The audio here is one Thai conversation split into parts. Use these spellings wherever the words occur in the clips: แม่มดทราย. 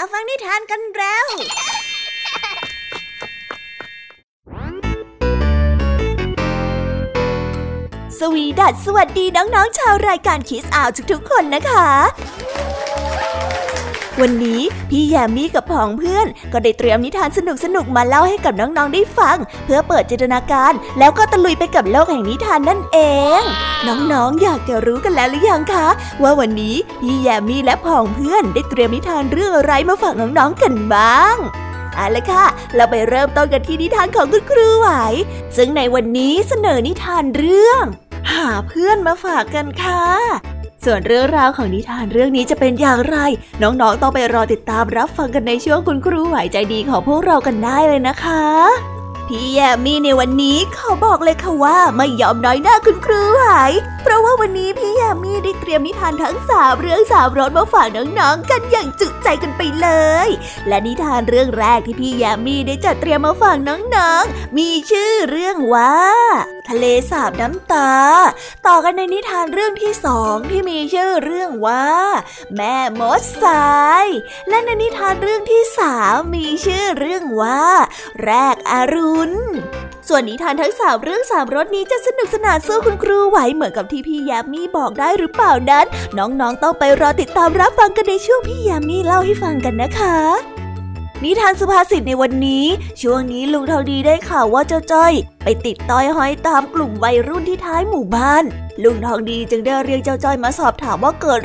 มาฟังนิทานกันแล้วสวีดัสสวัสดีน้องๆชาวรายการคิสอาวทุกๆคนนะคะวันนี้พี่แยมมี่กับผองเพื่อนก็ได้เตรียมนิทานสนุกๆมาเล่าให้กับน้องๆได้ฟังเพื่อเปิดจินตนาการแล้วก็ตะลุยไปกับโลกแห่งนิทานนั่นเองน้องๆอยากจะรู้กันแล้วหรือยังคะว่าวันนี้พี่แยมมี่และผองเพื่อนได้เตรียมนิทานเรื่องอะไรมาฝากน้องๆกันบ้างเอาละค่ะเราไปเริ่มต้นกันที่นิทานของคุณครูไหวซึ่งในวันนี้เสนอนิทานเรื่องหาเพื่อนมาฝากกันค่ะส่วนเรื่องราวของนิทานเรื่องนี้จะเป็นอย่างไรน้องๆต้องไปรอติดตามรับฟังกันในช่วงคุณครูไหวใจดีของพวกเรากันได้เลยนะคะพี่แยมมี่ในวันนี้ขอบอกเลยค่ะว่าไม่ยอมน้อยหน้าคุณครูไหวเพราะว่าวันนี้พี่แยมมี่ได้เตรียมนิทานทั้ง3เรื่อง3รสมาฝากน้องๆกันอย่างจุใจกันไปเลยและนิทานเรื่องแรกที่พี่แยมมี่ได้จัดเตรียมมาฝากน้องๆมีชื่อเรื่องว่าทะเลสาบน้ำตาต่อกันในนิทานเรื่องที่2ที่มีชื่อเรื่องว่าแม่มดทรายและในนิทานเรื่องที่3มีชื่อเรื่องว่าแรกอรุณส่วนนิทานทั้ง3เรื่อง3รสนี้จะสนุกสนานสู้คุณครูไหวเหมือนกับที่พี่แยมมี่บอกได้หรือเปล่านั้นน้องๆต้องไปรอติดตามรับฟังกันในช่วงพี่แยมมี่เล่าให้ฟังกันนะคะนิทานสุภาษิตในวันนี้ช่วงนี้ลุงเทาดีได้ข่าวว่าเจ้าจ้อยไปติดต้อยห้อยตามกลุ่มวัยรุ่นที่ท้ายหมู่บ้านลุงทองดีจึงได้เรียกเจ้าจ้อยมาสอบถามว่าเกิด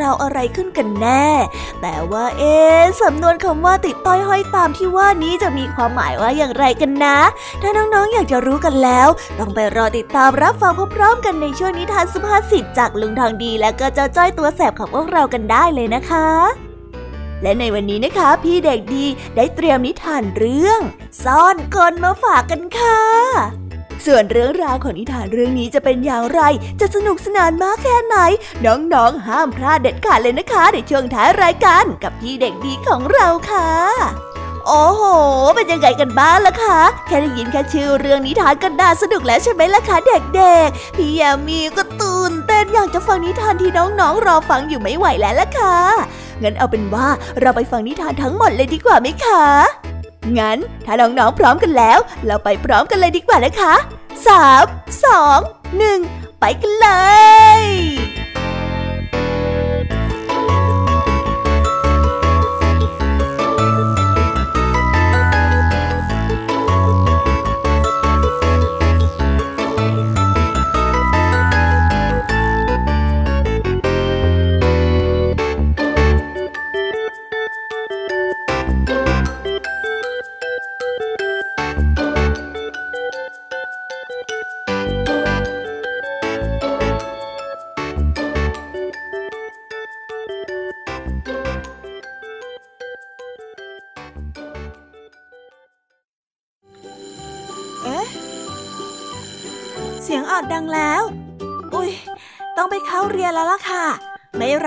ราวอะไรขึ้นกันแน่แต่ว่าสำนวนคำว่าติดต้อยห้อยตามที่ว่านี้จะมีความหมายว่าอย่างไรกันนะถ้าน้องๆอยากจะรู้กันแล้วต้องไปรอติดตามรับฟังพร้อมๆกันในช่วงนิทานสุภาษิตจากลุงทองดีและก็เจ้าจ้อยตัวแสบของพวกเรากันได้เลยนะคะและในวันนี้นะคะพี่เด็กดีได้เตรียมนิทานเรื่องซ่อนกลมาฝากกันค่ะส่วนเรื่องราวของนิทานเรื่องนี้จะเป็นอย่างไรจะสนุกสนานมากแค่ไหนน้องๆห้ามพลาดเด็ดขาดเลยนะคะในช่วงท้ายรายการกับพี่เด็กดีของเราค่ะโอ้โหเป็นยังไงกันบ้างล่ะคะแค่ได้ยินแค่ชื่อเรื่องนิทานก็น่าสนุกแล้วใช่ไหมล่ะคะเด็กๆพี่แยมมี่ก็ตื่นเต้นอยากจะฟังนิทานที่น้องๆรอฟังอยู่ไม่ไหวแล้วล่ะค่ะงั้นเอาเป็นว่าเราไปฟังนิทานทั้งหมดเลยดีกว่าไหมคะงั้นถ้าน้องๆพร้อมกันแล้วเราไปพร้อมกันเลยดีกว่านะคะ3 2 1ไปกันเลยดังแล้วอุ๊ยต้องไปเข้าเรียนแล้วล่ะค่ะไม่ร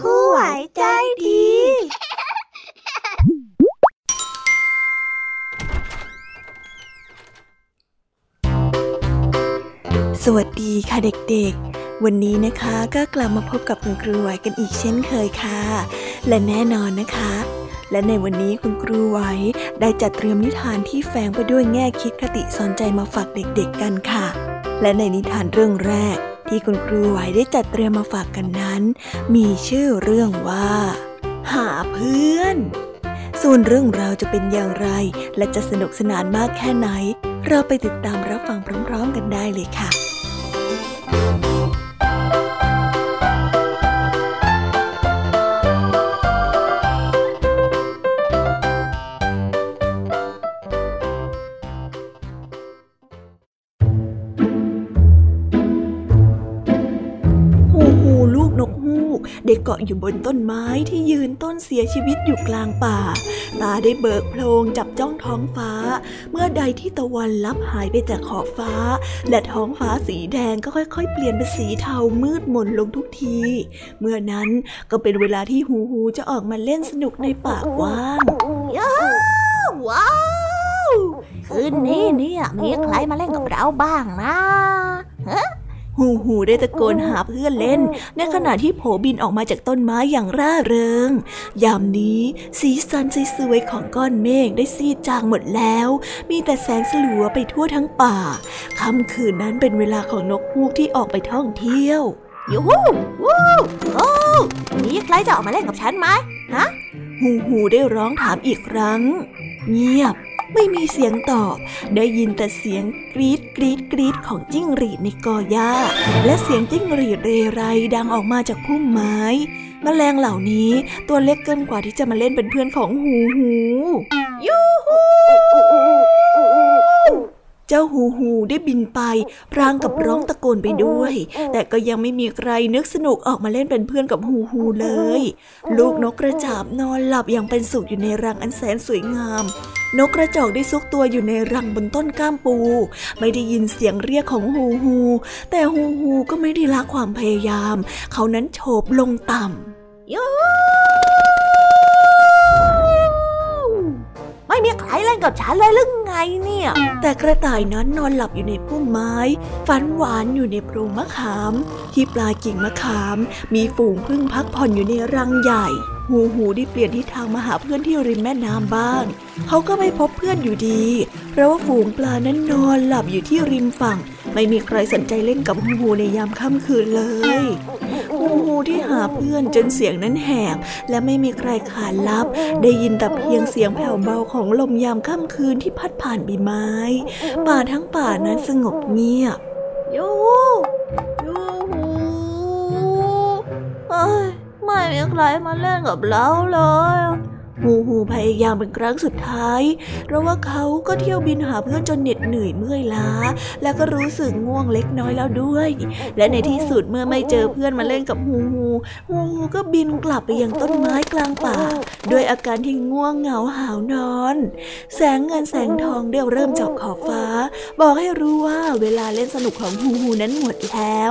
ครูไหวใจดีสวัสดีค่ะเด็กๆวันนี้นะคะก็กลับมาพบกับคุณครูไหวกันอีกเช่นเคยค่ะและแน่นอนนะคะและในวันนี้คุณครูไหวได้จัดเตรียมนิทานที่แฝงไปด้วยแง่คิดคติสอนใจมาฝากเด็กๆกันค่ะและในนิทานเรื่องแรกที่คุณครูไหวได้จัดเตรียมมาฝากกันนั้นมีชื่อเรื่องว่าหาเพื่อนส่วนเรื่องราวจะเป็นอย่างไรและจะสนุกสนานมากแค่ไหนเราไปติดตามรับฟังพร้อมๆกันได้เลยค่ะ ได้เกาะอยู่บนต้นไม้ที่ยืนต้นเสียชีวิตอยู่กลางป่าตาได้เบิกโพลงจับจ้องท้องฟ้าเมื่อใดที่ตะวันลับหายไปจากขอบฟ้าและท้องฟ้าสีแดงก็ค่อยๆเปลี่ยนเป็นสีเทามืดมนลงทุกทีเมื่อนั้นก็เป็นเวลาที่ฮูฮูจะออกมาเล่นสนุกในป่ากว้างว้าวคืนนี้เนี่ยมีใครมาเล่นกับเราบ้างนะฮูฮูได้ตะโกนหาเพื่อนเล่นในขณะที่โผบินออกมาจากต้นไม้อย่างร่าเริงยามนี้สีสันสวยๆของก้อนเมฆได้ซีดจางหมดแล้วมีแต่แสงสลัวไปทั่วทั้งป่าค่ำคืนนั้นเป็นเวลาของนกฮูกที่ออกไปท่องเที่ยวยูฮูวูโอ้มีใครจะออกมาเล่นกับฉันไหมฮะฮูฮูได้ร้องถามอีกครั้งเงียบไม่มีเสียงตอบได้ยินแต่เสียงกรี๊ดกรี๊ดกรี๊ดของจิ้งหรีดในกอหญ้าและเสียงจิ้งหรีดเรไรดังออกมาจากพุ่มไม้แมลงเหล่านี้ตัวเล็กเกินกว่าที่จะมาเล่นเป็นเพื่อนของฮูฮูยูฮูเจ้าฮูฮูได้บินไปพรางกับร้องตะโกนไปด้วยแต่ก็ยังไม่มีใครนึกสนุกออกมาเล่นเป็นเพื่อนกับฮูฮูเลยลูกนกกระจาบนอนหลับอย่างเป็นสุขอยู่ในรังอันแสนสวยงามนกกระจอกได้ซุกตัวอยู่ในรังบนต้นก้ามปูไม่ได้ยินเสียงเรียกของฮูฮูแต่ฮูฮูก็ไม่ได้ละความพยายามเขานั้นโฉบลงต่ำยูไม่มีใครเล่นกับฉันเลยหรือไงเนี่ยแต่กระต่ายนั้นนอนหลับอยู่ในพุ่มไม้ฝันหวานอยู่ในโพรงมะขามที่ปลายกิ่งมะขามมีฝูงผึ้งพักผ่อนอยู่ในรังใหญ่ฮูฮูได้เปลี่ยนทิศทางมาหาเพื่อนที่ริมแม่น้ำบ้างเขาก็ไม่พบเพื่อนอยู่ดีเพราะว่าฝูงปลานั้นนอนหลับอยู่ที่ริมฝั่งไม่มีใครสนใจเล่นกับฮูฮูในยามค่ำคืนเลยฮูฮูที่หาเพื่อนจนเสียงนั้นแหบและไม่มีใครขานรับได้ยินแต่เพียงเสียงแผ่วเบาของลมยามค่ำคืนที่พัดผ่านใบไม้ป่าทั้งป่านั้นสงบเงียบยูยูฮูไม่มีใครมาเล่นกับเราเลยฮูฮูพยายามเป็นครั้งสุดท้ายเพราะว่าเขาก็เที่ยวบินหาเพื่อนจนเหน็ดเหนื่อยเมื่อยล้าและก็รู้สึกง่วงเล็กน้อยแล้วด้วยและในที่สุดเมื่อไม่เจอเพื่อนมาเล่นกับฮูฮูก็บินกลับไปยังต้นไม้กลางป่าด้วยอาการที่ง่วงเหงาหาวนอนแสงเงินแสงทองเริ่มจับขอบฟ้าบอกให้รู้ว่าเวลาเล่นสนุกของฮูฮูนั้นหมดแล้ว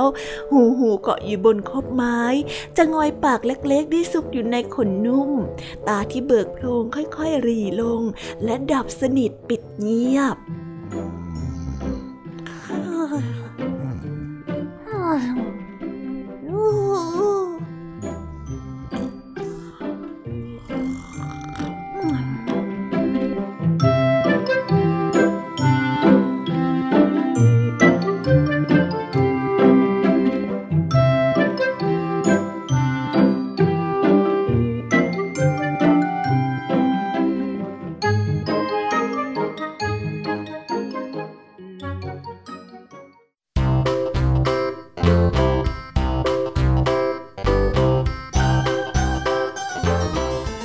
ฮูฮูเกาะอยู่บนคบไม้จะงอยปากเล็กๆที่ซุกอยู่ในขนนุ่มตาที่เบิกโพลงค่อยๆหรี่ลงและดับสนิทปิดเงียบ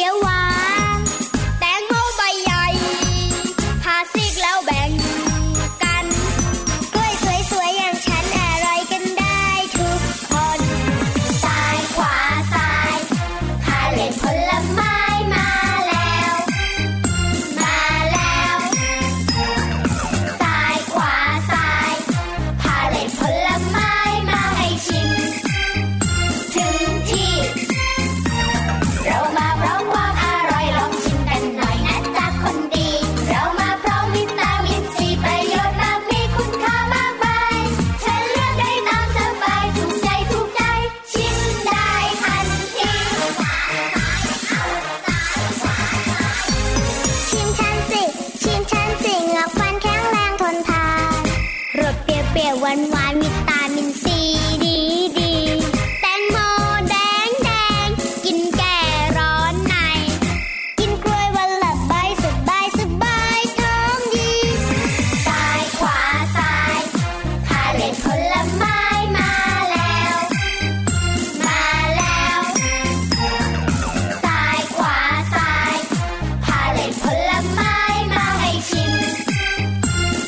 ขียวหวานแตงโมใบใหญ่ผ่าซีกแล้วแบ่งกันกล้วยสวยๆอย่างฉันอร่อยกันได้ทุกคนซ้ายขวาซ้ายพาเล่นผลไม้มาแล้วมาแล้วซ้ายขวาซ้ายพาเล่นผลไม้มาให้ชิมถึงที่เรามาพร้อมความอร่อยลองชิมกันหน่อยนะจ๊ะคนดีเรามาพร้อมวิตามินซีประโยชน์มากมีคุณค่ามากมายฉันเลือกได้ตามสบายถูกใจถูกใจชิมได้ทันทีชิมฉันสิชิมฉันสิเหงือกฟันแข็งแรงทนทานรสเปรี้ยวๆหวานๆวิตามินซีดีแตงโมแดงแดงกินแก่ร้อนในกินกล้วยวันละใบสบายสบายท้องดีซ้ายขวาซ้ายพาเล่นผลไม้มาแล้วมาแล้วซ้ายขวาซ้ายพาเล่นผลไม้มาให้ชิม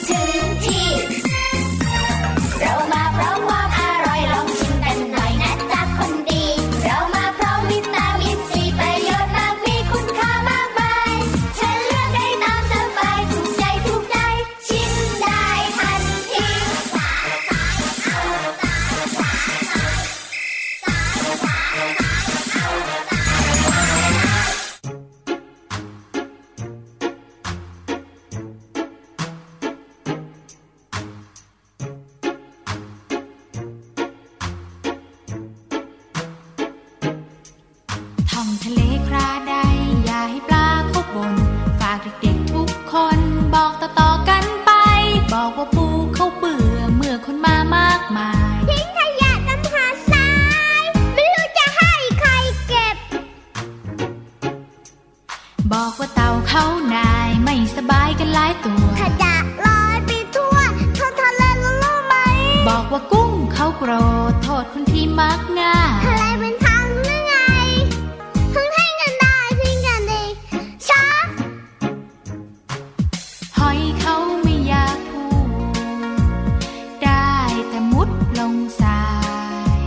ถึงที่ เรามาพร้อมความอร่อยลองชิมกันหน่อยนะจ๊ะคนดี เรามาพร้อมวิตามินซีประโยชน์มากมีคุณค่ามากมายฉันเลือกได้ตามสบายถูกใจถูกใจชิมได้ทันทีท้องทะเลคราใดอย่าให้ปลาเข้าบนฝากเด็กๆทุกคนบอกต่อๆกันไปบอกว่าปูเขาเบื่อเมื่อคนมามากมาย ทิ้งขยะตามหาทรายไม่รู้จะให้ใครเก็บ บอกว่าเต่าเขานายไม่สบายกันหลายตัว ขยะลอยไปทั่วท้องทะเลรู้ไหม บอกว่ากุ้งเขาโกรธโทษคนที่มักง่าย อะไรเป็นทางเลือกไง พึ่งให้กันได้พึ่งกันเองช้า หอยเขาไม่อยากพูดได้แต่มุดลงทราย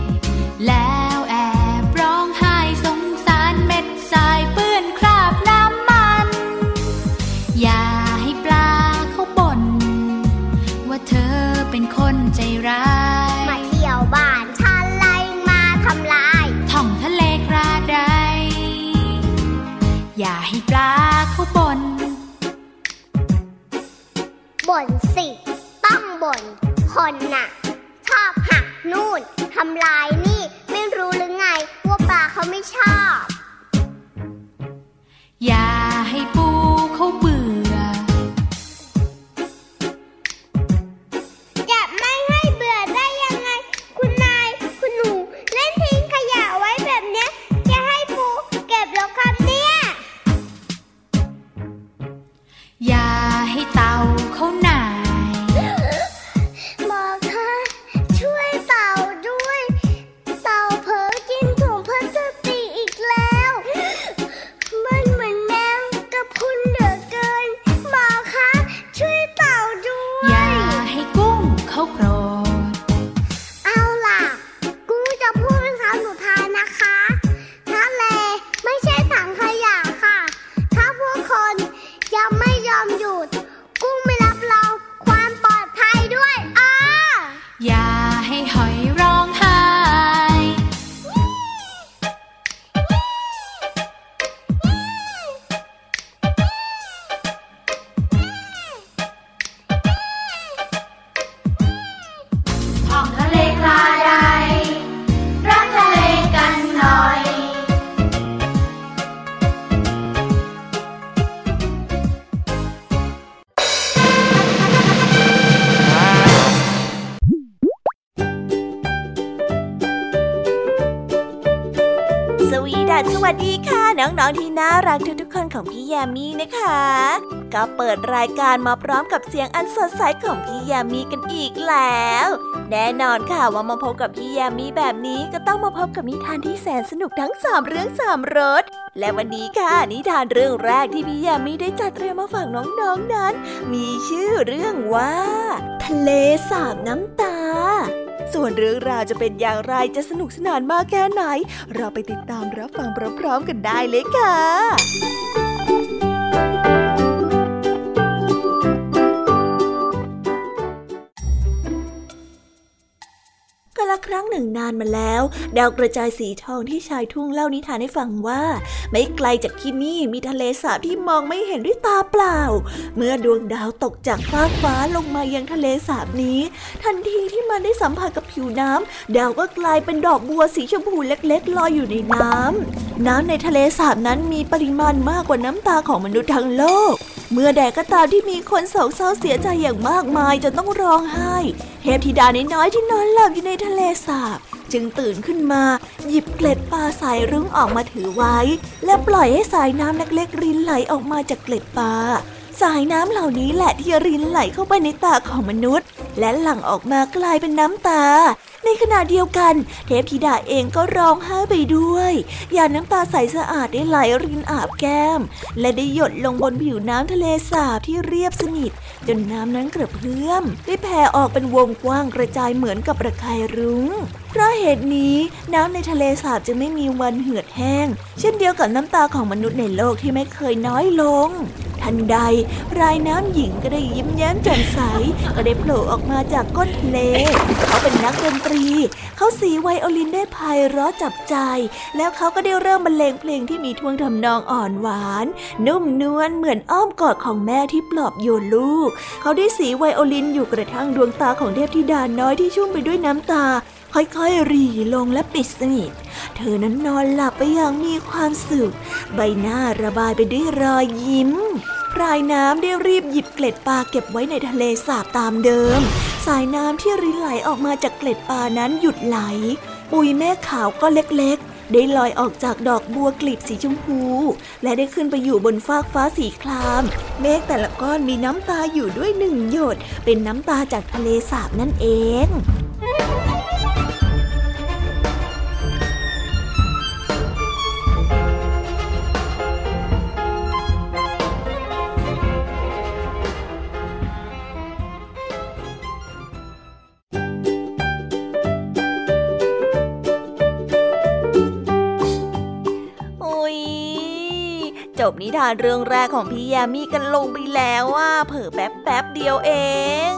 แล้วแอบร้องไห้สงสารเม็ดทรายเปื้อนคราบน้ำมัน อย่าให้ปลาเขาบ่นว่าเธอเป็นคนใจร้าย มาเที่ยวบ้านฉันไล่มาทำลาย ท่องทะเลคราใด อย่าให้ปลาเขาบ่น บ่นสิต้องบ่นคนน่ะชอบหักนู่นทำลายนี่ไม่รู้หรือไงว่าปลาเขาไม่ชอบ อย่าให้ปูเขาเบื่อ จะไม่ให้เบื่อได้ยังไง คุณนายคุณหนูเล่นทิ้งขยะไว้แบบเนี้ยจะให้ปูเก็บเหรอครับเนี่ย อย่าให้เต่าเขาหน่าย บอกค่ะช่วยเต่าด้วย เต่าเผลอกินถุงพลาสติกอีกแล้ว มันเหมือนแมวกับคุณเหลือเกินหมอคะช่วยเต่าด้วอย่าย ให้กุ้งเขาโกรธ เอาล่ะ กูจะพูดเป็นคำสุดท้ายนะคะทะเลไม่ใช่ถังขยะค่ะ ถ้าพวกคนยังไม่ยอมหยุด กุ้งไม่รับรองความปลอดภัยด้วยอ้อ อย่าให้หอยร้องไห้ ท้องทะเลคราใดรักทะเลกันหน่อย สวีดัสสวัสดีค่ะน้องๆที่น่ารักทุกๆคนของพี่แยมมี่นะคะ ก็เปิดรายการมาพร้อมกับเสียงอันสดใสของพี่ยามีกันอีกแล้วแน่นอนค่ะว่ามาพบกับพี่ยามีแบบนี้ก็ต้องมาพบกับนิทานที่แสนสนุกทั้ง3เรื่อง3รสและวันนี้ค่ะนิทานเรื่องแรกที่พี่ยามีได้จัดเตรียมมาฝากน้องๆนั้นมีชื่อเรื่องว่าทะเลสาบน้ำตาส่วนเรื่องราวจะเป็นอย่างไรจะสนุกสนานมากแค่ไหนเราไปติดตามรับฟังพร้อมๆกันได้เลยค่ะครั้งหนึ่งนานมาแล้วดาวกระจายสีทองที่ชายทุ่งเล่านิทานให้ฟังว่าไม่ไกลจากที่นี่มีทะเลสาบที่มองไม่เห็นด้วยตาเปล่าเมื่อดวงดาวตกจากฟากฟ้าลงมายังทะเลสาบนี้ทันทีที่มันได้สัมผัสกับผิวน้ำดาวก็กลายเป็นดอกบัวสีชมพูเล็กๆลอยอยู่ในน้ำในทะเลสาบนั้นมีปริมาณมากกว่าน้ำตาของมนุษย์ทั้งโลกเมื่อใดก็ตามที่มีคนโศกเศร้าเสียใจอย่างมากมายจนต้องร้องไห้เทพธิดาน้อยๆที่นอนหลับอยู่ในทะเลสาบจึงตื่นขึ้นมาหยิบเกล็ดปลาสายรุ้งออกมาถือไว้และปล่อยให้สายน้ำเล็กๆรินไหลออกมาจากเกล็ดปลาสายน้ำเหล่านี้แหละที่รินไหลเข้าไปในตาของมนุษย์และหลั่งออกมากลายเป็นน้ำตาในขณะเดียวกันเทพธิดาเองก็ร้องไห้ไปด้วยหยดน้ำตาใสสะอาดได้ไหลรินอาบแก้มและได้หยดลงบนผิวน้ำทะเลสาบที่เรียบสนิทจนน้ำนั้นกระเพื่อมได้แผ่ออกเป็นวงกว้างกระจายเหมือนกับระฆัยรุ้งเพราะเหตุนี้น้ำในทะเลสาบจะไม่มีวันเหือดแห้งเช่นเดียวกับน้ำตาของมนุษย์ในโลกที่ไม่เคยน้อยลงทันใดพรายน้ำหญิงก็ได้ยิ้มแย้มแจ่มใสก็ได้โผล่ออกมาจากก้นทะเลเขาเป็นนักดนตรีเขาสีไวโอลินได้ไพเราะจับใจแล้วเขาก็ได้เริ่มบรรเลงเพลงที่มีท่วงทำนองอ่อนหวานนุ่มนวลเหมือนอ้อมกอดของแม่ที่ปลอบโยนลูกเขาได้สีไวโอลินอยู่กระทั่งดวงตาของเทพธิดาน้อยที่ชุ่มไปด้วยน้ำตาค่อยๆหรี่ลงและปิดสนิทเธอนั้นนอนหลับไปอย่างมีความสุขใบหน้าระบายไปด้วยรอยยิ้มพรายน้ำได้รีบหยิบเกล็ดปลาเก็บไว้ในทะเลสาบตามเดิมสายน้ำที่รินไหลออกมาจากเกล็ดปลานั้นหยุดไหลปุยเมฆขาวก็เล็กๆได้ลอยออกจากดอกบัวกลีบสีชมพูและได้ขึ้นไปอยู่บนฟากฟ้าสีครามเมฆแต่ละก้อนมีน้ำตาอยู่ด้วยหนึ่งหยดเป็นน้ำตาจากทะเลสาบนั่นเองจบนิทานเรื่องแรกของพี่ยามีกันลงไปแล้วว่าเผลอแป๊บๆเดียวเอง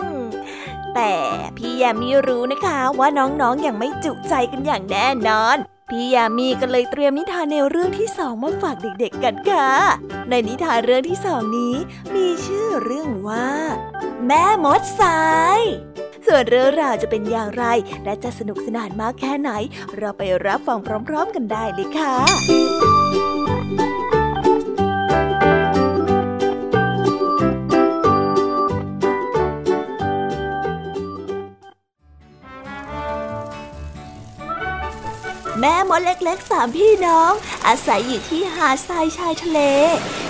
แต่พี่ยามีรู้นะคะว่าน้องๆยังไม่จุใจกันอย่างแน่นอนพี่ยามีก็เลยเตรียมนิทานแนวเรื่องที่สองมาฝากเด็กๆกันค่ะในนิทานเรื่องที่สองนี้มีชื่อเรื่องว่าแม่มดสายส่วนเรื่องราวจะเป็นอย่างไรและจะสนุกสนานมากแค่ไหนเราไปรับฟังพร้อมๆกันได้เลยค่ะแม่มดเล็กๆ3พี่น้องอาศัยอยู่ที่หาดทรายชายทะเล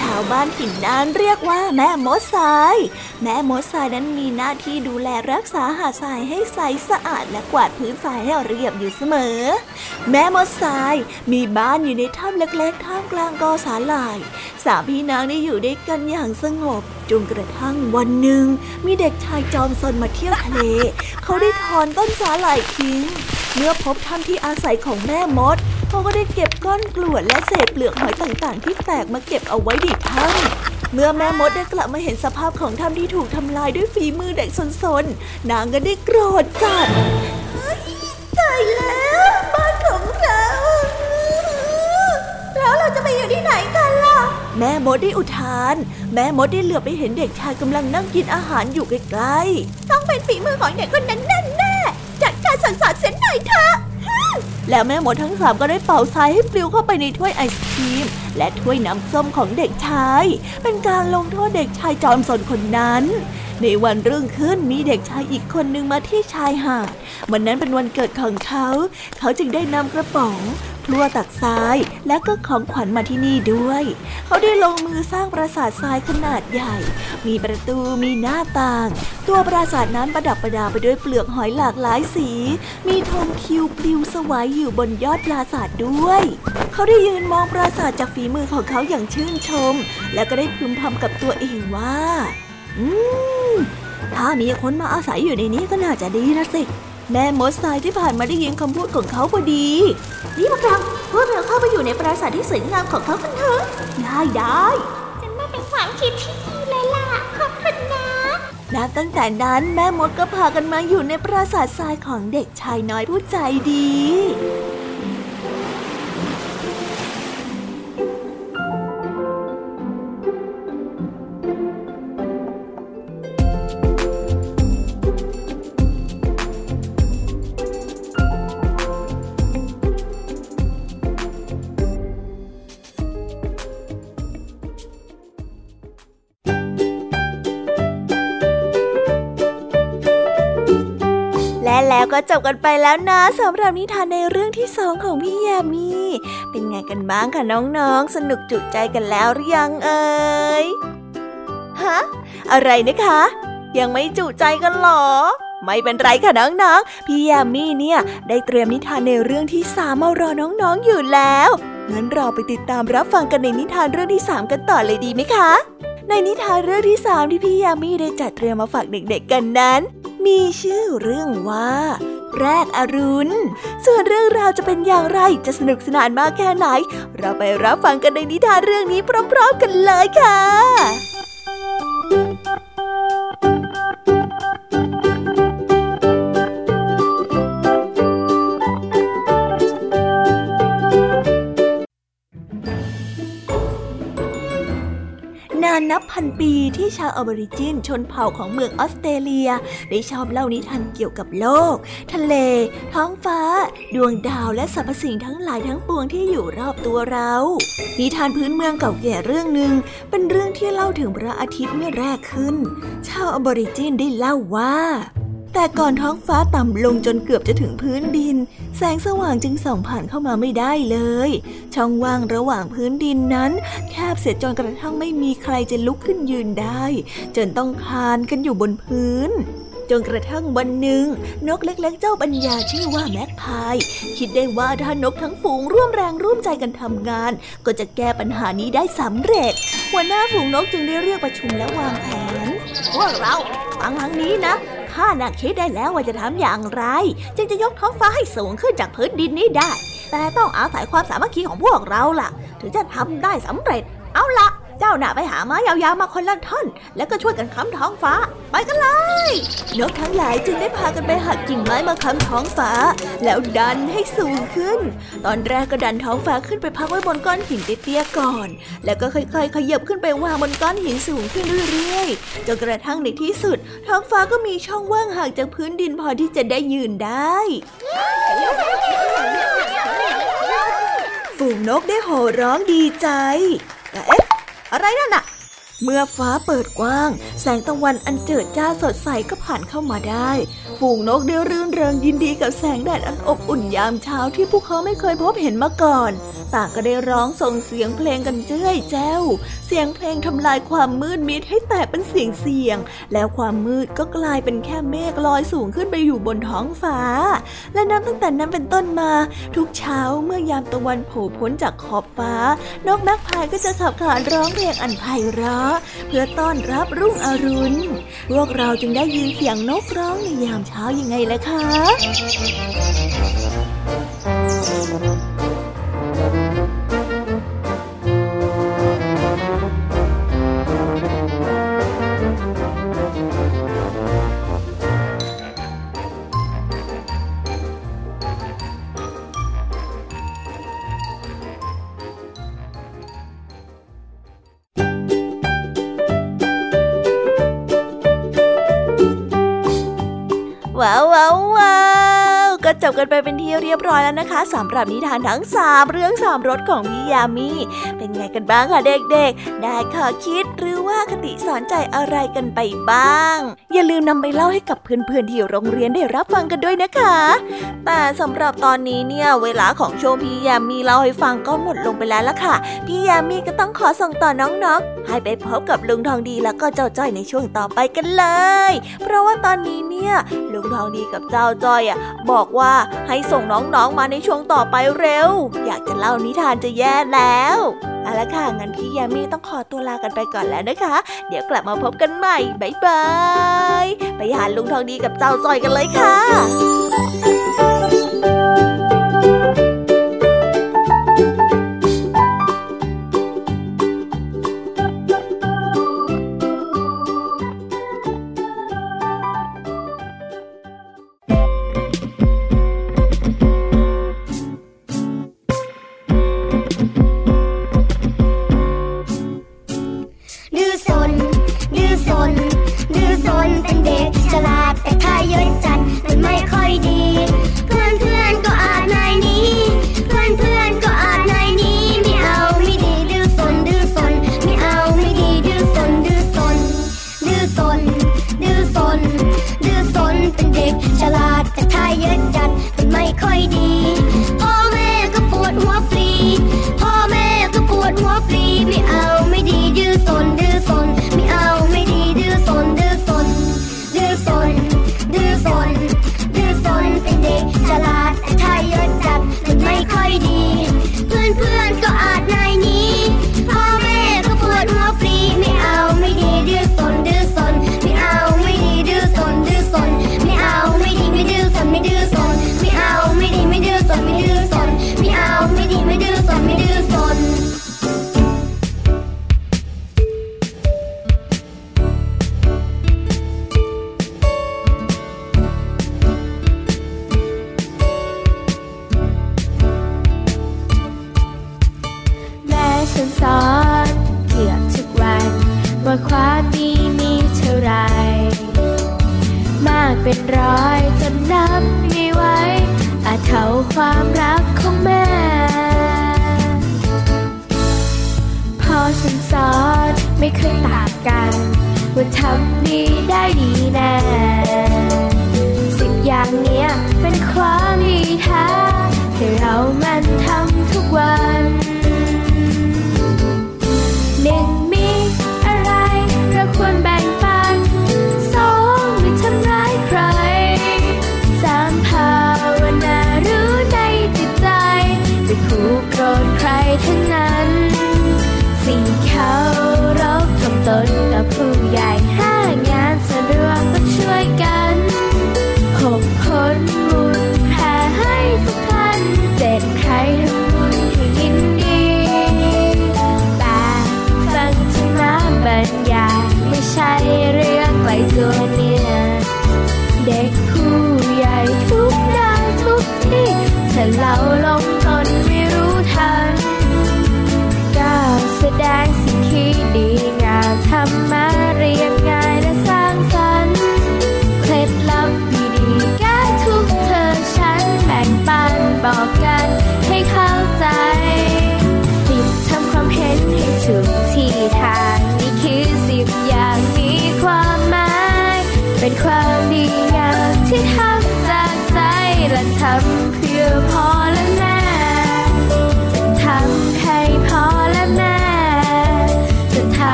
ชาวบ้านถิ่นนั้นเรียกว่าแม่มดทรายแม่มดทรายนั้นมีหน้าที่ดูแลรักษาหาดทรายให้ใสสะอาดและกวาดพื้นทรายให้เรียบอยู่เสมอแม่มดทรายมีบ้านอยู่ในถ้ำเล็กๆท่ามกลางกอสาหร่าย3พี่น้องได้อยู่ด้วยกันอย่างสงบจนกระทั่งวันหนึ่งมีเด็กชายจอมซนมาเที่ยวทะเลเขาได้ถอนต้นสาหร่ายทิ้งเมื่อพบถ้ำที่อาศัยของแม่มดเขาก็ได้เก็บก้อนกรวดและเศษเปลือกหอยต่างๆที่แตกมาเก็บเอาไว้ในถ้ำเมื่อแม่มดได้กลับมาเห็นสภาพของถ้ำที่ถูกทำลายด้วยฝีมือเด็กซนๆนางก็ได้โกรธจัดตายแล้วบ้านของเราแล้วเราจะไปอยู่ที่ไหนกันล่ะแม่มดได้อุทานแม่มดได้เหลือบไปเห็นเด็กชายกำลังนั่งกินอาหารอยู่ใกล้ๆต้องเป็นฝีมือของเด็กคนนั้นแน่จัดการสั่งสอนเส้นหน่อยเถอะแล้วแม่มดทั้ง3ก็ได้เป่าทรายให้ปลิวเข้าไปในถ้วยไอศกรีมและถ้วยน้ำส้มของเด็กชายเป็นการลงโทษเด็กชายจอมซนคนนั้นในวันรุ่งขึ้นมีเด็กชายอีกคนนึงมาที่ชายหาดวันนั้นเป็นวันเกิดของเขาจึงได้นำกระป๋อง พลั่วตักทรายและก็ของขวัญมาที่นี่ด้วยเขาได้ลงมือสร้างปราสาททรายขนาดใหญ่มีประตูมีหน้าต่างตัวปราสาทนั้นประดับประดาไปด้วยเปลือกหอยหลากหลายสีมีธงคิวปลิวสวายอยู่บนยอดปราสาทด้วยเขาได้ยืนมองปราสาทจากฝีมือของเขาอย่างชื่นชมและก็ได้พึมพำกับตัวเองว่าถ้ามีคนมาอาศัยอยู่ในนี้ก็น่าจะดีนะสิแม่มดทรายที่ผ่านมาได้ยินคำพูดของเขาพอดีนี่พวกเราเข้าไปอยู่ในปราสาทที่สวยงามของเขากันเถอะได้ฉันว่าเป็นความคิดที่ดีเลยล่ะขอบคุณนะนับตั้งแต่นั้นแม่มดก็พากันมาอยู่ในปราสาททรายของเด็กชายน้อยผู้ใจดีแล้วก็จบกันไปแล้วนะสำหรับนิทานในเรื่องที่2ของพี่ยามีเป็นไงกันบ้างคะน้องๆสนุกจุใจกันแล้วหรือยังเอ่ยฮะอะไรนะคะยังไม่จุใจกันหรอไม่เป็นไรค่ะน้องๆพี่ยามีเนี่ยได้เตรียมนิทานในเรื่องที่3มารอน้องๆอยู่แล้วงั้นเราไปติดตามรับฟังกันในนิทานเรื่องที่3กันต่อเลยดีไหมคะในนิทานเรื่องที่3ที่พี่ยามีได้จัดเตรียมมาฝากเด็กๆกันนั้นมีชื่อเรื่องว่าแรกอรุณส่วนเรื่องราวจะเป็นอย่างไรจะสนุกสนานมากแค่ไหนเราไปรับฟังกันในนิทานเรื่องนี้พร้อมๆกันเลยค่ะนานนับพันปีที่ชาวอาบอริจินชนเผ่าของเมืองออสเตรเลียได้ชอบเล่านิทานเกี่ยวกับโลกทะเลท้องฟ้าดวงดาวและสรรพสิ่งทั้งหลายทั้งปวงที่อยู่รอบตัวเรานิทานพื้นเมืองเก่าแก่เรื่องหนึ่งเป็นเรื่องที่เล่าถึงพระอาทิตย์เมื่อแรกขึ้นชาวอาบอริจินได้เล่าว่าแต่ก่อนท้องฟ้าต่ำลงจนเกือบจะถึงพื้นดินแสงสว่างจึงส่องผ่านเข้ามาไม่ได้เลยช่องว่างระหว่างพื้นดินนั้นแคบเสียจนกระทั่งไม่มีใครจะลุกขึ้นยืนได้จนต้องคลานกันอยู่บนพื้นจนกระทั่งวันหนึ่งนกเล็กๆเจ้าปัญญาชื่อว่าแม็กพายคิดได้ว่าถ้านกทั้งฝูงร่วมแรงร่วมใจกันทำงานก็จะแก้ปัญหานี้ได้สำเร็จหัวหน้าฝูงนกจึงได้เรียกประชุมและวางแผนพวกเราฟังทางนี้นะข้าน่ะคิดได้แล้วว่าจะทำอย่างไรจึงจะยกท้องฟ้าให้สูงขึ้นจากพื้นดินนี้ได้แต่ต้องอาศัยความสามัคคีของพวกเราล่ะถึงจะทำได้สำเร็จเอาล่ะเจ้าน่ะไปหาไม้ยาวๆมาคนละท่อนแล้วก็ช่วยกันค้ำท้องฟ้าไปกันเลยนกทั้งหลายจึงได้พากันไปหักกิ่งไม้มาค้ำท้องฟ้าแล้วดันให้สูงขึ้นตอนแรกก็ดันท้องฟ้าขึ้นไปพักไว้บนก้อนหินเตี้ยๆก่อนแล้วก็ค่อยๆขยับขึ้นไปวางบนก้อนหินสูงขึ้นเรื่อยๆจนกระทั่งในที่สุดท้องฟ้าก็มีช่องว่างห่างจากพื้นดินพอที่จะได้ยืนได้ฝูงนกได้โห่ร้องดีใจแต่เอ๊ะอะไรนั่นน่ะเมื่อฟ้าเปิดกว้างแสงตะวันอันเจิดจ้าสดใสก็ผ่านเข้ามาได้ฝูงนกได้รื่นเริงยินดีกับแสงแดดอันอบอุ่นยามเช้าที่พวกเขาไม่เคยพบเห็นมาก่อนต่างก็ได้ร้องส่งเสียงเพลงกันเจ้ยแจ้วเสียงเพลงทำลายความมืดมิดให้แตกเป็นเสียงแล้วความมืดก็กลายเป็นแค่เมฆลอยสูงขึ้นไปอยู่บนท้องฟ้าและนับตั้งแต่นั้นเป็นต้นมาทุกเช้าเมื่อยามตะวันโผล่พ้นจากขอบฟ้านกแม็กพายก็จะขับขานร้องเพลงอันไพเราะเพื่อต้อนรับรุ่งอรุณพวกเราจึงได้ยินเสียงนกร้องในยามเช้ายังไงล่ะคะ ก็จบกันไปเป็นที่เรียบร้อยแล้วนะคะสำหรับนิทานทั้ง3เรื่อง3รสของพี่ยามีเป็นไงกันบ้างคะเด็กๆได้ข้อคิดหรือว่าคติสอนใจอะไรกันไปบ้างอย่าลืมนำไปเล่าให้กับเพื่อนๆที่โรงเรียนได้รับฟังกันด้วยนะคะแต่สำหรับตอนนี้เนี่ยเวลาของโชว์พี่ยามีเล่าให้ฟังก็หมดลงไปแล้วล่ะค่ะพี่ยามีก็ต้องขอส่งต่อน้องๆให้ไปพบกับลุงทองดีแล้วก็เจ้าจ้อยในช่วงต่อไปกันเลยเพราะว่าตอนนี้เนี่ยลุงทองดีกับเจ้าจ้อยบอกว่าให้ส่งน้องๆมาในช่วงต่อไปเร็วอยากจะเล่านิทานจะแย่แล้วเอาล่ะค่ะงั้นพี่ยามีต้องขอตัวลากันไปก่อนแล้วนะคะเดี๋ยวกลับมาพบกันใหม่บ๊ายบายไปหาลุงทองดีกับเจ้าจ้อยกันเลยค่ะ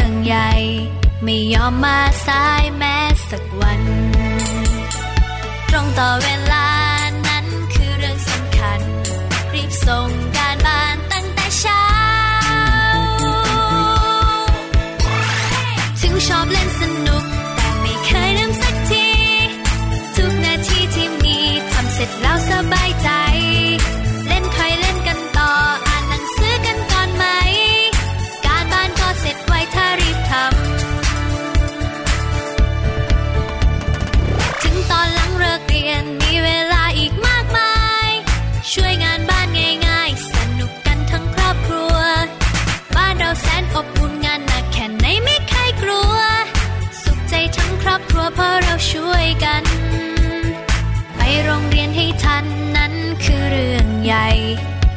รื่องใหญ่ไม่ยอมมาสายแม้สักวันตรงต่อเวลานั้นคือเรื่องสำคัญรีบส่งการบ้านตั้งแต่เช้าถึงชอบเล่นสนุกแต่ไม่เคยลืมสักทีทุกนาทีที่มีทำเสร็จแล้วสบายใจเล่นใครเล่นกันต่ออ่านหนังสือกันก่อนไหมการบ้านก็เสร็จไวถ้ารีบทำถึงตอนหลังเลิกเรียนมีเวลาอีกมากมายช่วยงานบ้านง่ายๆสนุกกันทั้งครอบครัวบ้านเราแสนอบอุ่นงานหนักแค่ไหนไม่เคยกลัวสุขใจทั้งครอบครัวเพราะเราช่วยกันไปโรงเรียนให้ทันนั้นคือเรื่องใหญ่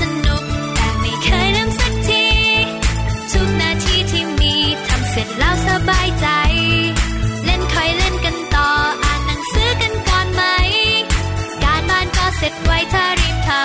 สนุกแต่ไม่เคยลืมสักทีทุกนาทีที่มีทำเสร็จแล้วสบายใจเล่นคอยเล่นกันต่ออ่านหนังสือกันก่อนไหมการบ้านก็เสร็จไวถ้ารีบทำ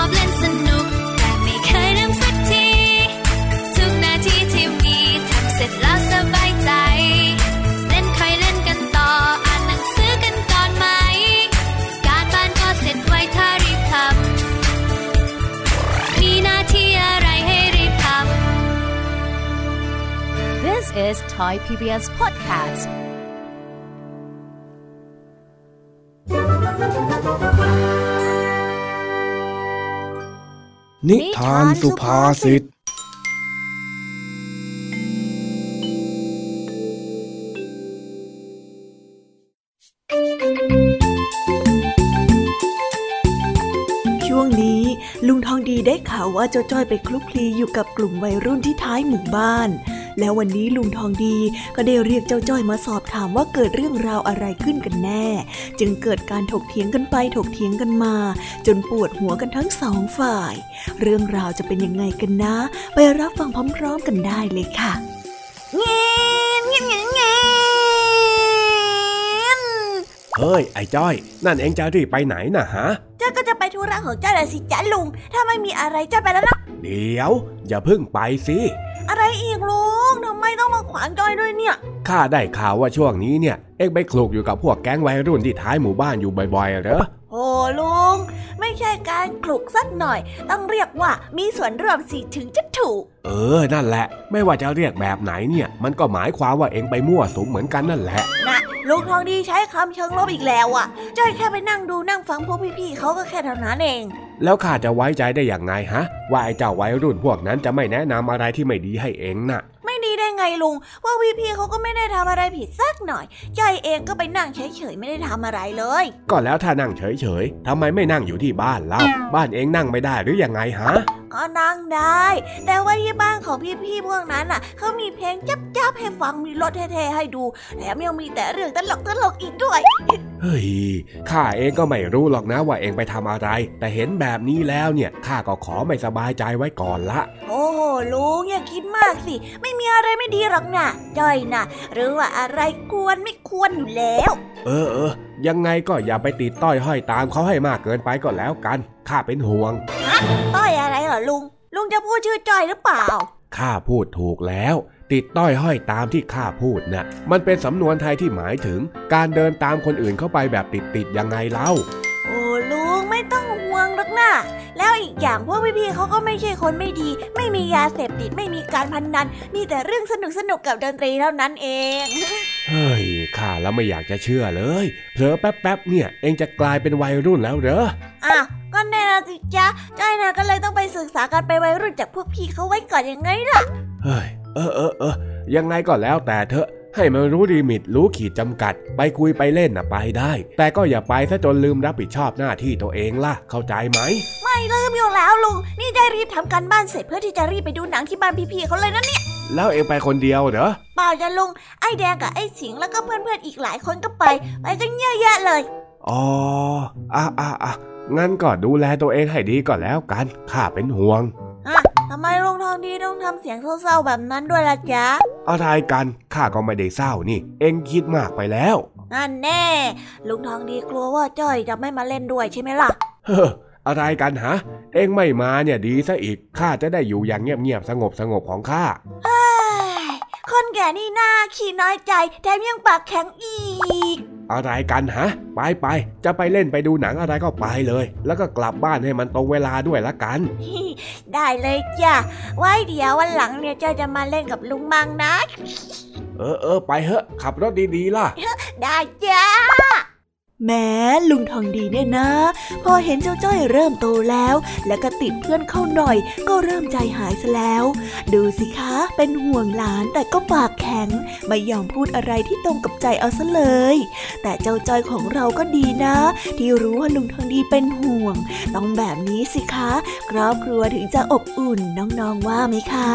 ชอบเล่นสนุกแต่ไม่เคยลืมสักทีทุกนาทีที่มีทำเสร็จแล้วสบายใจเล่นใครเล่นกันต่ออ่านหนังสือกันก่อนไหมการบ้านก็เสร็จไวถ้ารีบทำถึงชอบเล่นสนุกแต่ไม่เคยลืมสักทีทุกนาทีที่มีทำเสร็จแล้วสบายใจThis is Thai PBS Podcast. นิทานสุภาษิตช่วงนี้ลุงทองดีได้ข่าวว่าเจ้าจ้อยไปคลุกคลีอยู่กับกลุ่มวัยรุ่นที่ท้ายหมู่บ้านแล้ววันนี้ลุงทองดีก็ได้เรียกเจ้าจ้อยมาสอบถามว่าเกิดเรื่องราวอะไรขึ้นกันแน่จึงเกิดการถกเถียงกันไปถกเถียงกันมาจนปวดหัวกันทั้งสองฝ่ายเรื่องราวจะเป็นยังไงกันนะไปรับฟังพร้อมๆกันได้เลยค่ะเฮ้ยไอ้จ้อยนั่นเองจะรีบไปไหนน่ะฮะจ้อยก็จะไปธุระของจ้อยแหละสิจ๊ะลุงถ้าไม่มีอะไรจ้อยไปแล้วนะเดี๋ยวอย่าเพิ่งไปสิอะไรอีกลุงทำไมต้องมาขวางจ้อยด้วยเนี่ยข้าได้ข่าวว่าช่วงนี้เนี่ยเอ็กไปคลุกอยู่กับพวกแก๊งวัยรุ่นที่ท้ายหมู่บ้านอยู่บ่อยๆเหรอโอ้ลุงไม่ใช่การคลุกสักหน่อยต้องเรียกว่ามีส่วนร่วมสิถึงจะถูกนั่นแหละไม่ว่าจะเรียกแบบไหนเนี่ยมันก็หมายความว่าเอ็งไปมั่วสุมเหมือนกันนั่นแหละนะลุงทองดีใช้คำเชิงลบอีกแล้วอ่ะจ้อยแค่ไปนั่งดูนั่งฟังพวกพี่ๆเขาก็แค่เท่านั้นเองแล้วข้าจะไว้ใจได้อย่างไงฮะว่าไอ้เจ้าวัยรุ่นพวกนั้นจะไม่แนะนำอะไรที่ไม่ดีให้เองน่ะไม่ดีได้ไงลุงว่าพี่ๆเขาก็ไม่ได้ทำอะไรผิดสักหน่อยจ้อยเองก็ไปนั่งเฉยๆไม่ได้ทำอะไรเลยก็แล้วถ้านั่งเฉยๆทำไมไม่นั่งอยู่ที่บ้านเล่าบ้านเองนั่งไม่ได้หรือยังไงฮะก็นั่งได้แต่ว่าที่บ้านของพี่ๆพวกนั้นน่ะเขามีเพลงจับๆให้ฟังมีรถเท่ๆให้ดูแถมยังมีแต่เรื่องตลกอีกด้วยเฮ้ยข้าเองก็ไม่รู้หรอกนะว่าเองไปทำอะไรแต่เห็นแบบนี้แล้วเนี่ยข้าก็ขอไม่สบายใจไว้ก่อนละโอ้โหลุงอย่าคิดมากสิไม่มีอะไรไม่ดีหรอกนะจ้อยนะหรือว่าอะไรควรไม่ควรอยู่แล้วยังไงก็อย่าไปติดต้อยห้อยตามเขาให้มากเกินไปก็แล้วกันข้าเป็นห่วงฮะต้อยอะไรเหรอลุงจะพูดชื่อจ้อยหรือเปล่าข้าพูดถูกแล้วติดต้อยห้อยตามที่ข้าพูดนะมันเป็นสำนวนไทยที่หมายถึงการเดินตามคนอื่นเข้าไปแบบติดยังไงเล่าโอ้ลุงไม่ต้องห่วงหรอกนะแล้วอีกอย่างพวกพี่ๆเขาก็ไม่ใช่คนไม่ดีไม่มียาเสพติดไม่มีการพนันมีแต่เรื่องสนุกๆกับดนตรีเท่านั้นเองเฮ้ยข้า ข้าแล้วไม่อยากจะเชื่อเลยเผลอแป๊บๆเนี่ยเองจะกลายเป็นวัยรุ่นแล้วเหรออ้าวก็แน่นะสิจ๊ะจ้อยนะก็เลยต้องไปศึกษาการเป็นวัยรุ่นจากพวกพี่เขาไว้ก่อนยังไงล่ะเฮ้ยยังไงก็แล้วแต่เถอะให้มันรู้ลิมิตรู้ขีดจำกัดไปคุยไปเล่นนะไปได้แต่ก็อย่าไปซะจนลืมรับผิดชอบหน้าที่ตัวเองล่ะเข้าใจไหมไม่ลืมอยู่แล้วลุงนี่ได้รีบทำการบ้านเสร็จเพื่อที่จะรีบไปดูหนังที่บ้านพี่ๆเขาเลยนะเนี่ยแล้วเองไปคนเดียวเหรอเปล่าจ้ะลุงไอ้แดงกับไอ้สิงห์แล้วก็เพื่อนๆอีกหลายคนก็ไปกันเยอะแยะเลยอ๋องั้นก็ดูแลตัวเองให้ดีก่อนแล้วกันข้าเป็นห่วงทำไมลุงทองดีต้องทำเสียงเศร้าๆแบบนั้นด้วยล่ะจ๊ะอะไรกันข้าก็ไม่ได้เศร้านี่เอ็งคิดมากไปแล้วนั่นแน่ลุงทองดีกลัวว่าจ้อยจะไม่มาเล่นด้วยใช่ไหมล่ะเฮ้ออะไรกันฮะเอ็งไม่มาเนี่ยดีซะอีกข้าจะได้อยู่อย่างเงียบๆสงบๆของข้าคนแก่นี่น่าขี้น้อยใจแถมยังปากแข็งอีกอะไรกันฮะไปจะไปเล่นไปดูหนังอะไรก็ไปเลยแล้วก็กลับบ้านให้มันตรงเวลาด้วยละกันได้เลยจ้ะไว้เดี๋ยววันหลังเนี่ยเจ้าจะมาเล่นกับลุงมังนะไปเถอะขับรถดีๆล่ะได้จ้ะแม้ลุงทองดีเนี่ยนะพอเห็นเจ้าจ้อยเริ่มโตแล้วและก็ติดเพื่อนเข้าหน่อยก็เริ่มใจหายซะแล้วดูสิคะเป็นห่วงหลานแต่ก็ปากแข็งไม่ยอมพูดอะไรที่ตรงกับใจเอาซะเลยแต่เจ้าจ้อยของเราก็ดีนะที่รู้ว่าลุงทองดีเป็นห่วงต้องแบบนี้สิคะครอบครัวถึงจะอบอุ่นน้องๆว่าไหมคะ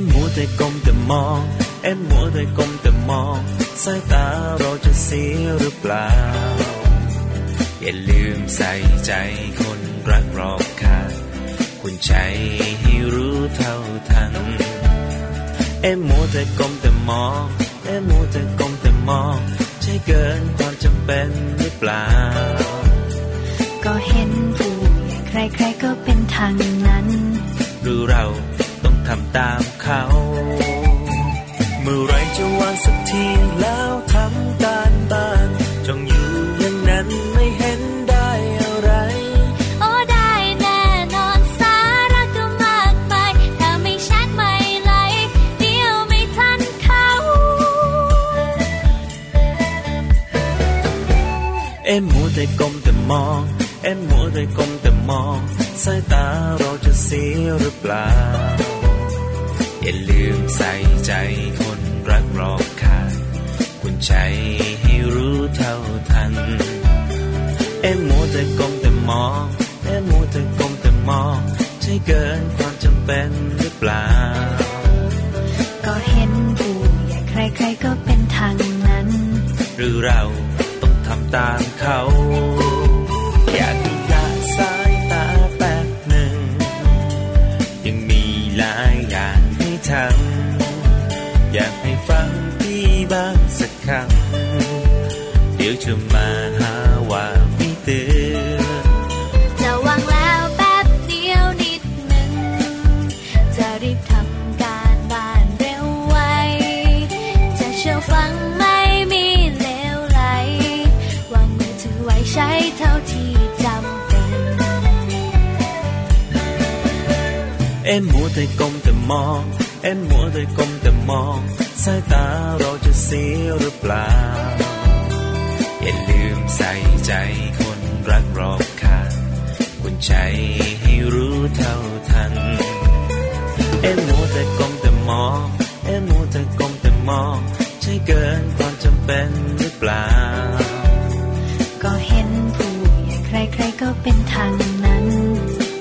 มัวแต่ก้มแต่มองเอ็มมัวแต่ก้มแต่มองสายตาเราจะเสียหรือเปล่าอย่าลืมใส่ใจคนรักรอบข้างคุณใจให้รู้เท่าทันเอ็มมัวแต่ก้มแต่มองเอ็มมัวแต่ก้มแต่มองใช่เกินความจำเป็นหรือเปล่าก็เห็นผู้ใครใครก็เป็นทางนั้นหรือเราต้องทำตามเขาเมื่อไรจะวางสักทีแล้วทำการบ้านจงอยู่อย่างนั้นไม่เห็นได้อะไรโอ้ได้แน่นอนสาระก็มากมายถ้าไม่ชัดไม่ไหลเดี๋ยวไม่ทันเขาเอ็มมัวแต่ก้มแต่มองเอ็มมัวแต่ก้มแต่มองสายตาเราจะเสียหรือเปล่าอย่าลืมใส่ใจคนรักรอบข้างคุณใจให้รู้เท่าทันเอ็มมัวแต่ก้มแต่มองเอ็มมัวแต่ก้มแต่มองใช่เกินความจำเป็นหรือเปล่าก็เห็นผู้ใหญ่ใครใครก็เป็นทางนั้นหรือเราต้องทำตามเขาอย่าทิ้งละสายตาแป๊บหนึ่งยังมีหลายอย่างอยากให้ฟังพี่บ้างสักคำเดี๋ยวจะมาหาว่าไม่เตือนจะวางแล้วแป๊บเดียวนิดหนึ่งจะรีบทำการบ้านเร็วไวจะเชื่อฟังไม่มีเลวไหลวางมือถือไว้ใช้เท่าที่จำเป็นเอ็มมัวแต่ก้มแต่มองเอ็มมัวแต่ก้มแต่มองสายตาเราจะเสียหรือเปล่าอย่าลืมใส่ใจคนรักรอบข้างคุณใจให้รู้เท่าทันเอ็มมัวแต่ก้มแต่มองเอ็มมัวแต่ก้มแต่มองใช่เกินความจำเป็นหรือเปล่าก็เห็นผู้ใหญ่ใครใครก็เป็นทางนั้น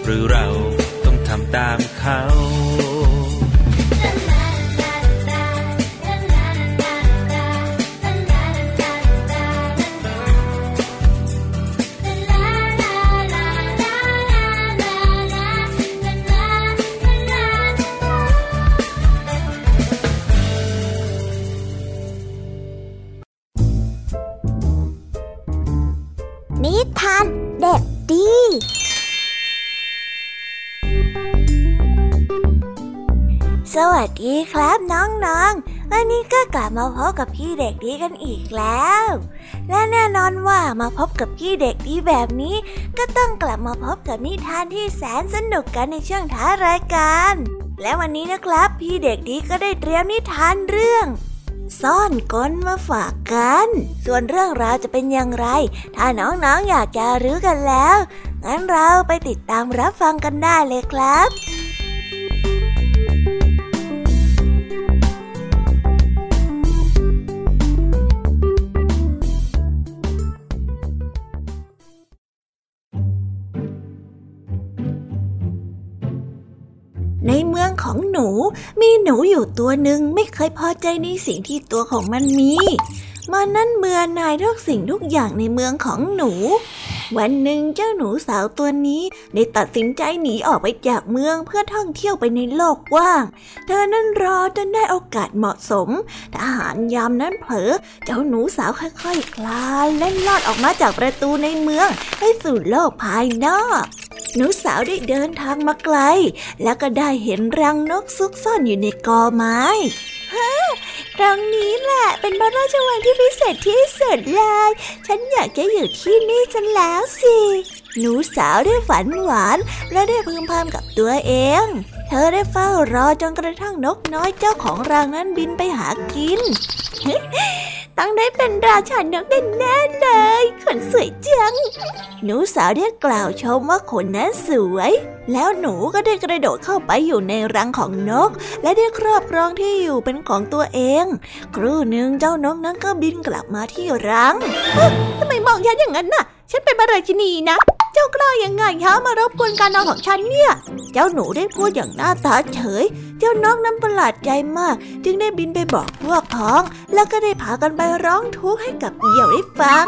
หรือเราต้องทำตามเขาสวัสดีครับน้องๆวันนี้ก็กลับมาพบกับพี่เด็กดีกันอีกแล้วและแน่นอนว่ามาพบกับพี่เด็กดีแบบนี้ก็ต้องกลับมาพบกับนิทานที่แสนสนุกกันในช่วงท้ายรายการและวันนี้นะครับพี่เด็กดีก็ได้เตรียมนิทานเรื่องซ่อนกลมาฝากกันส่วนเรื่องราวจะเป็นอย่างไรถ้าน้องๆอยากจะรู้กันแล้วงั้นเราไปติดตามรับฟังกันได้เลยครับในเมืองของหนูมีหนูอยู่ตัวหนึ่งไม่เคยพอใจในสิ่งที่ตัวของมันมีมันนั่นเบื่อหน่ายทุกสิ่งทุกอย่างในเมืองของหนูวันหนึ่งเจ้าหนูสาวตัวนี้ได้ตัดสินใจหนีออกไปจากเมืองเพื่อท่องเที่ยวไปในโลกกว้างเธอนั่นรอจนได้โอกาสเหมาะสมทหารยามนั้นเผลอเจ้าหนูสาวค่อยๆคลานและลอดออกมาจากประตูในเมืองไปสู่โลกภายนอกหนูสาวได้เดินทางมาไกลแล้วก็ได้เห็นรังนกซุกซ่อนอยู่ในกอไม้ครั้งนี้แหละเป็นพระราชวังที่พิเศษที่สุดเลยฉันอยากจะอยู่ที่นี่จนแล้วสิหนูสาวได้ฝันหวานและได้พึมพำกับตัวเองเธอได้เฝ้ารอจนกระทั่งนกน้อยเจ้าของรังนั้นบินไปหากินต้องได้เป็นราชานกแน่ๆเลยขนสวยจังหนูสาวได้กล่าวชมว่าขนนั้นสวยแล้วหนูก็ได้กระโดดเข้าไปอยู่ในรังของนกและได้ครอบครองที่อยู่เป็นของตัวเองครู่หนึ่งเจ้านกนั้นก็บินกลับมาที่รังทำไมมองฉันอย่างนั้นน่ะฉันเป็นราชินีนะเจ้ากล้ายังไงคะมารบกวนการนอนของฉันเนี่ย เจ้าหนูได้พูดอย่างหน้าตาเฉยเจ้านกนั้นประหลาดใจมากจึงได้บินไปบอกพวกพ้องแล้วก็ได้พากันไปร้องทุกข์ให้กับเหยี่ยวได้ฟัง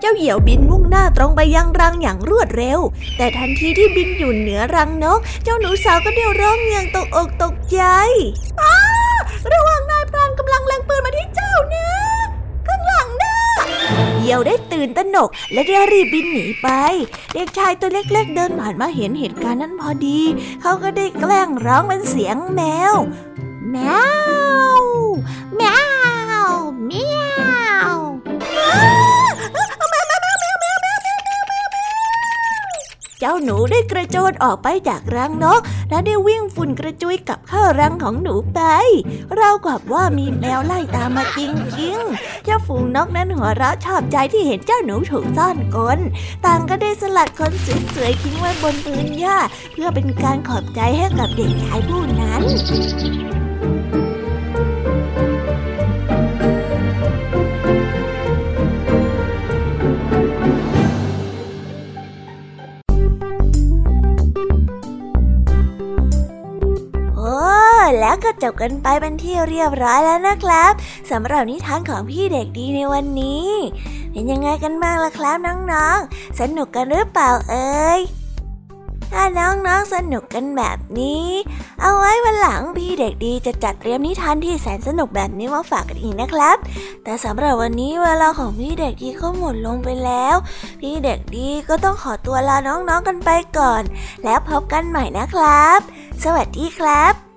เจ้าเหยี่ยวบินมุ่งหน้าตรงไปยังรังอย่างรวดเร็วแต่ทันทีที่บินอยู่เหนือรังนกเจ้าหนูสาวก็เดี่ยวร้องอย่างตกอกตกใจระวังนายพรานกำลังเล็งปืนมาที่เจ้านะข้างหลังนะเหยี่ยวได้ตื่นตระหนกและได้รีบบินหนีไปเด็กชายตัวเล็กๆเดินผ่านมาเห็นเหตุการณ์นั้นพอดีเขาก็ได้แกล้งร้องเป็นเสียงแมวแมวแมวเมียวเจ้าหนูได้กระโจนออกไปจากรังนกและได้วิ่งฝุ่นกระจุยกลับเข้ารังของหนูไปราวกับว่ามีแมวไล่ตามมาจริงๆเจ้าฝูงนกนั้นหัวเราะชอบใจที่เห็นเจ้าหนูถูกซ่อนกลต่างก็ได้สลัดขนสวยๆทิ้งไว้บนพื้นหญ้าเพื่อเป็นการขอบใจให้กับเด็กชายผู้นั้นแล้วก็จบกันไปเป็นที่เรียบร้อยแล้วนะครับสำหรับนิทานของพี่เด็กดีในวันนี้เป็นยังไงกันบ้างล่ะครับน้องๆสนุกกันหรือเปล่าเอ่ยถ้าน้องๆสนุกกันแบบนี้เอาไว้วันหลังพี่เด็กดีจะจัดเตรียมนิทานที่แสนสนุกแบบนี้มาฝากกันอีกนะครับแต่สำหรับวันนี้เวลาของพี่เด็กดีก็หมดลงไปแล้วพี่เด็กดีก็ต้องขอตัวลาน้องๆกันไปก่อนแล้วพบกันใหม่นะครับสวัสดีครับ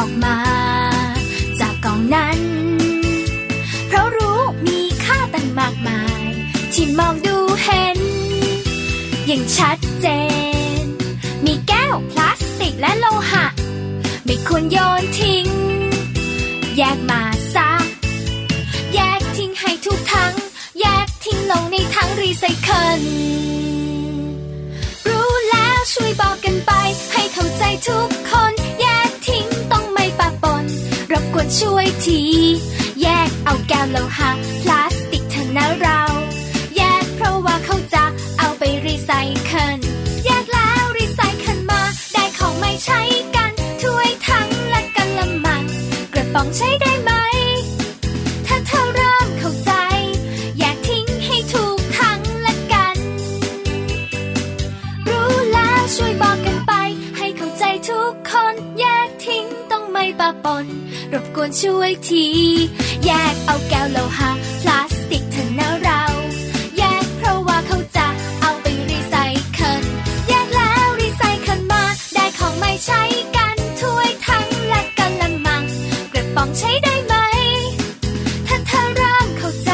ออกมาจากกล่องนั้นเพราะรู้มีค่าตั้งมากมายที่มองดูเห็นอย่างชัดเจนมีแก้วพลาสติกและโลหะไม่ควรโยนทิ้งแยกมาซะแยกทิ้งให้ทุกทั้งแยกทิ้งลงในถังรีไซเคิลรู้แล้วช่วยบอกกันไปให้เข้าใจทุกคนแยกทิ้งควรช่วยทีแยกเอาแก้วโลหะพลาสติกเถอะนะเราแยกเพราะว่าเขาจะเอาไปรีไซเคิลแยกแล้วรีไซเคิลมาได้ของไม่ใช้กันถ้วยทั้งและกระมังกระป๋องใช้ได้ไหมถ้าเธอเริ่มเข้าใจแยกทิ้งให้ถูกทั้งและกันรู้แล้วช่วยบอกกันไปให้เข้าใจทุกคนแยกทิ้งต้องไม่ปะปนรบกวนช่วยทีแยกเอาแก้วโลหะพลาสติกเถอะนะเราแยกเพราะว่าเขาจะเอาไปรีไซเคิลแยกแล้วรีไซเคิลมาได้ของไม่ใช้กันถ้วยทั้งและกระมังกระป๋องใช้ได้ไหมถ้าเธอเริ่มเข้าใจ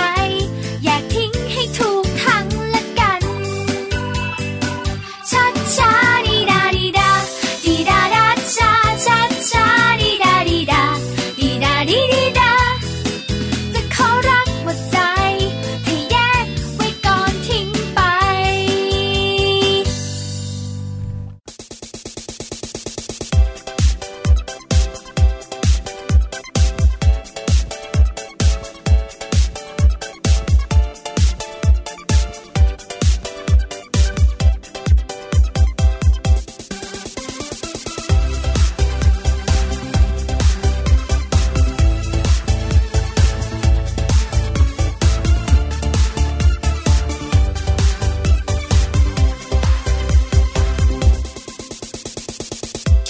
แยกทิ้งให้ถูกทั้งและกันช้าๆดีดาดีดาดีดาดาช้าๆดีดาดีดาจะขอรักหมดใจ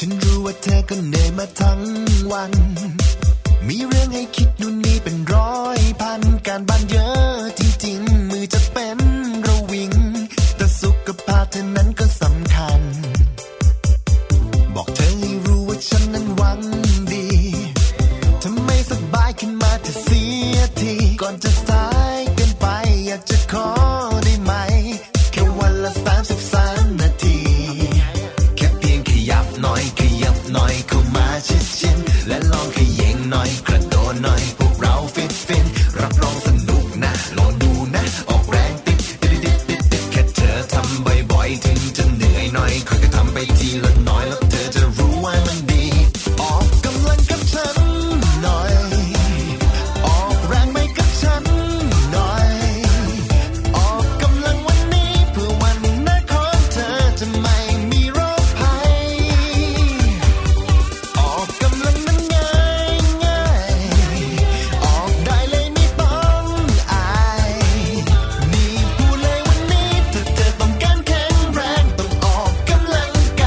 ฉันรู้ว่าเธอก็เหนื่อยมาทั้งวันมีเรื่องให้คิดนู่นนี่เป็นร้อยพันการบ้านเยอะจริงๆมือจะเป็นระวิงแต่สุขภาพเธอนั้นก็สำคัญบอกเธอให้รู้ว่าฉันนั้นหวังดีถ้าไม่สบายขึ้นมาจะเสียทีก่อนจะสายเกินไปอยากจะขอได้ไหมแค่วันละ33 นาทีแค่เพียงขยับหน่อยขยับหน่อยเข้ามาชิดๆและลองขยับหน่อยกระโดดหน่อยพวกเราฟินรับรองสนุกนะลองดูนะออกแรงติดแค่เธอทำบ่อยๆถึงจะเหนื่อยหน่อยค่อยๆทำไปทีละน้อยแล้วเธอจะรู้ว่ามันดีออกกำลังกับฉันหน่อยออกแรงไปกับฉันหน่อยออกกำลังวันนี้เพื่อวันหน้าของเธอจะไม่มีโรคภัยออกกำลังนั้น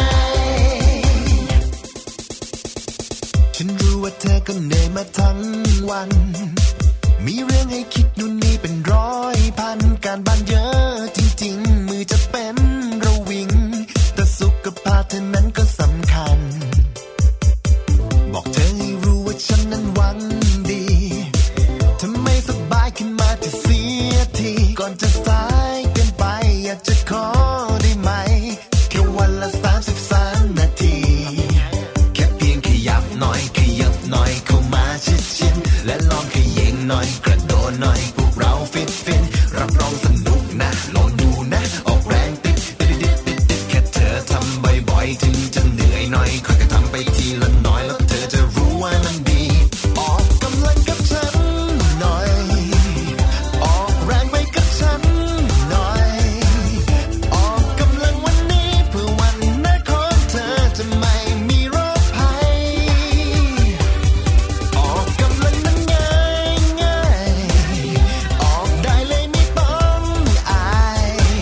ฉันรู้ว่าเธอก็เหนื่อยมาทั้งวันมีเรื่องให้คิดนู่นนี่เป็นร้อยพันการบ้านเยอะจริงๆมือจะเป็นระวิงแต่สุขภาพเธอนั้นก็สำคัญบอกเธอให้รู้ว่าฉันนั้นหวังดีถ้าไม่สบายขึ้นมาจะเสียทีก่อนจะสายเกินไปอยากจะขอได้ไหมแค่วันละ33 นาทีหน่อยขยับหน่อยเข้ามาชิดๆและลองขยิงหน่อยกระโดดหน่อยพวกเราฟินรับรองสนุกนะลองดูนะออกแรงติดแค่เธอทำบ่อยๆถึงจะเหนื่อยหน่อยค่อยๆทำไปทีละน้อยแล้วเธอจะรู้ว่ามันดีออกกำลังกับฉันหน่อยออกแรงไปกับฉันหน่อยออกกำลังวันนี้เพื่อวันหน้าของเธอจะไม่เพียง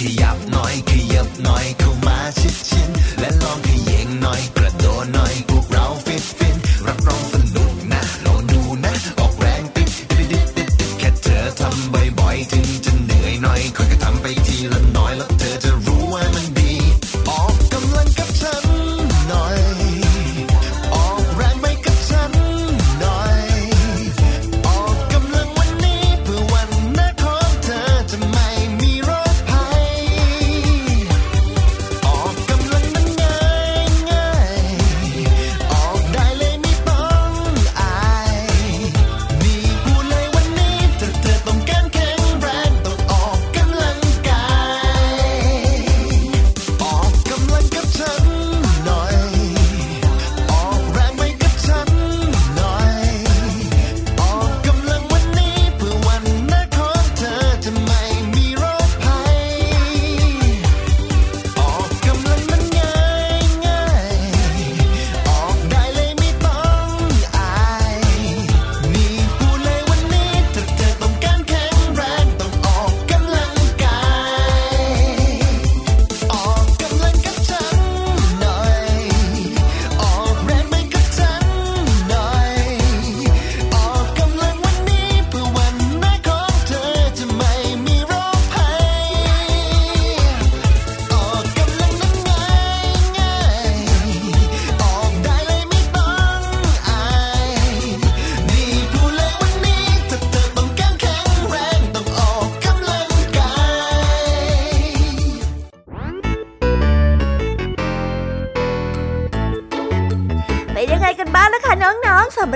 ขยับหน่อยเข้ามาชิดๆและลองขยิงหน่อยกระโดดหน่อยพวกเราฟินรับรองสนุกนะลองดูนะออกแรงติดแค่เธอทำบ่อยๆถึงจะเหนื่อยหน่อยค่อยๆทำไปทีละน้อยแล้วเธอจะรู้ว่ามันดีออกกำลังกับฉันหน่อยออกแรงไปกับฉันหน่อยออกกำลังวันนี้เพื่อวันหน้าของเธอจะไม่สำหร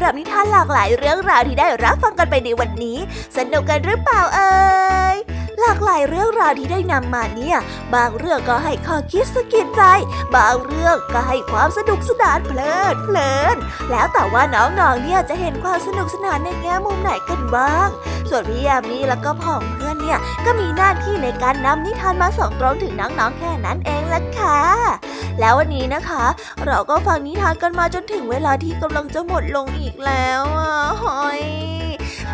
ับนิทานหลากหลายเรื่องราวที่ได้รับฟังกันไปในวันนี้สนุกกันหรือเปล่าเอ่ยหลากหลายเรื่องราวที่ได้นำมาเนี่ยบางเรื่องก็ให้ข้อคิดสะกิดใจบางเรื่องก็ให้ความสนุกสนานเพลินแล้วแต่ว่าน้องๆเนี่ยจะเห็นความสนุกสนานในแง่มุมไหนกันบ้างส่วนพี่ยามีแล้วก็พ่องเพื่อนเนี่ยก็มีหน้าที่ในการนำนิทานมาส่งตรงถึงน้องๆแค่นั้นเองล่ะค่ะแล้ววันนี้นะคะเราก็ฟังนิทานกันมาจนถึงเวลาที่กำลังจะหมดลงอีกแล้วอ่ะหอย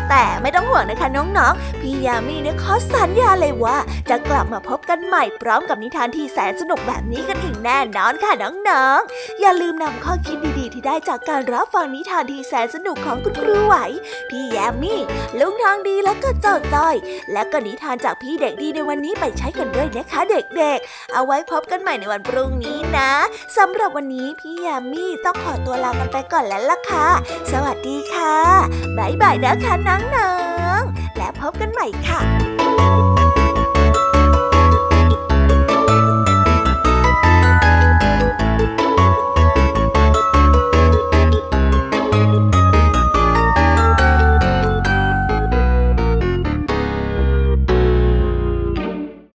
แต่ แต่ไม่ต้องห่วงนะคะน้องๆพี่ยามีเนี่ยขอสัญญาเลยว่าจะกลับมาพบกันใหม่พร้อมกับนิทานที่แสนสนุกแบบนี้กันอีกแน่นอนค่ะน้องๆอย่าลืมนำข้อคิดดีๆที่ได้จากการรับฟังนิทานที่แสนสนุกของคุณครูไหวพี่ยามีลุงทองดีแล้วก็เจ้าจ้อยและก็นิทานจากพี่เด็กดีในวันนี้ไปใช้กันด้วยนะคะเด็กๆเอาไว้พบกันใหม่ในวันพรุ่งนี้นะสำหรับวันนี้พี่ยามีต้องขอตัวลากันไปก่อนแล้วล่ะค่ะสวัสดีค่ะบ๊ายบายนะคะน้องๆและพบกันใหม่ค่ะ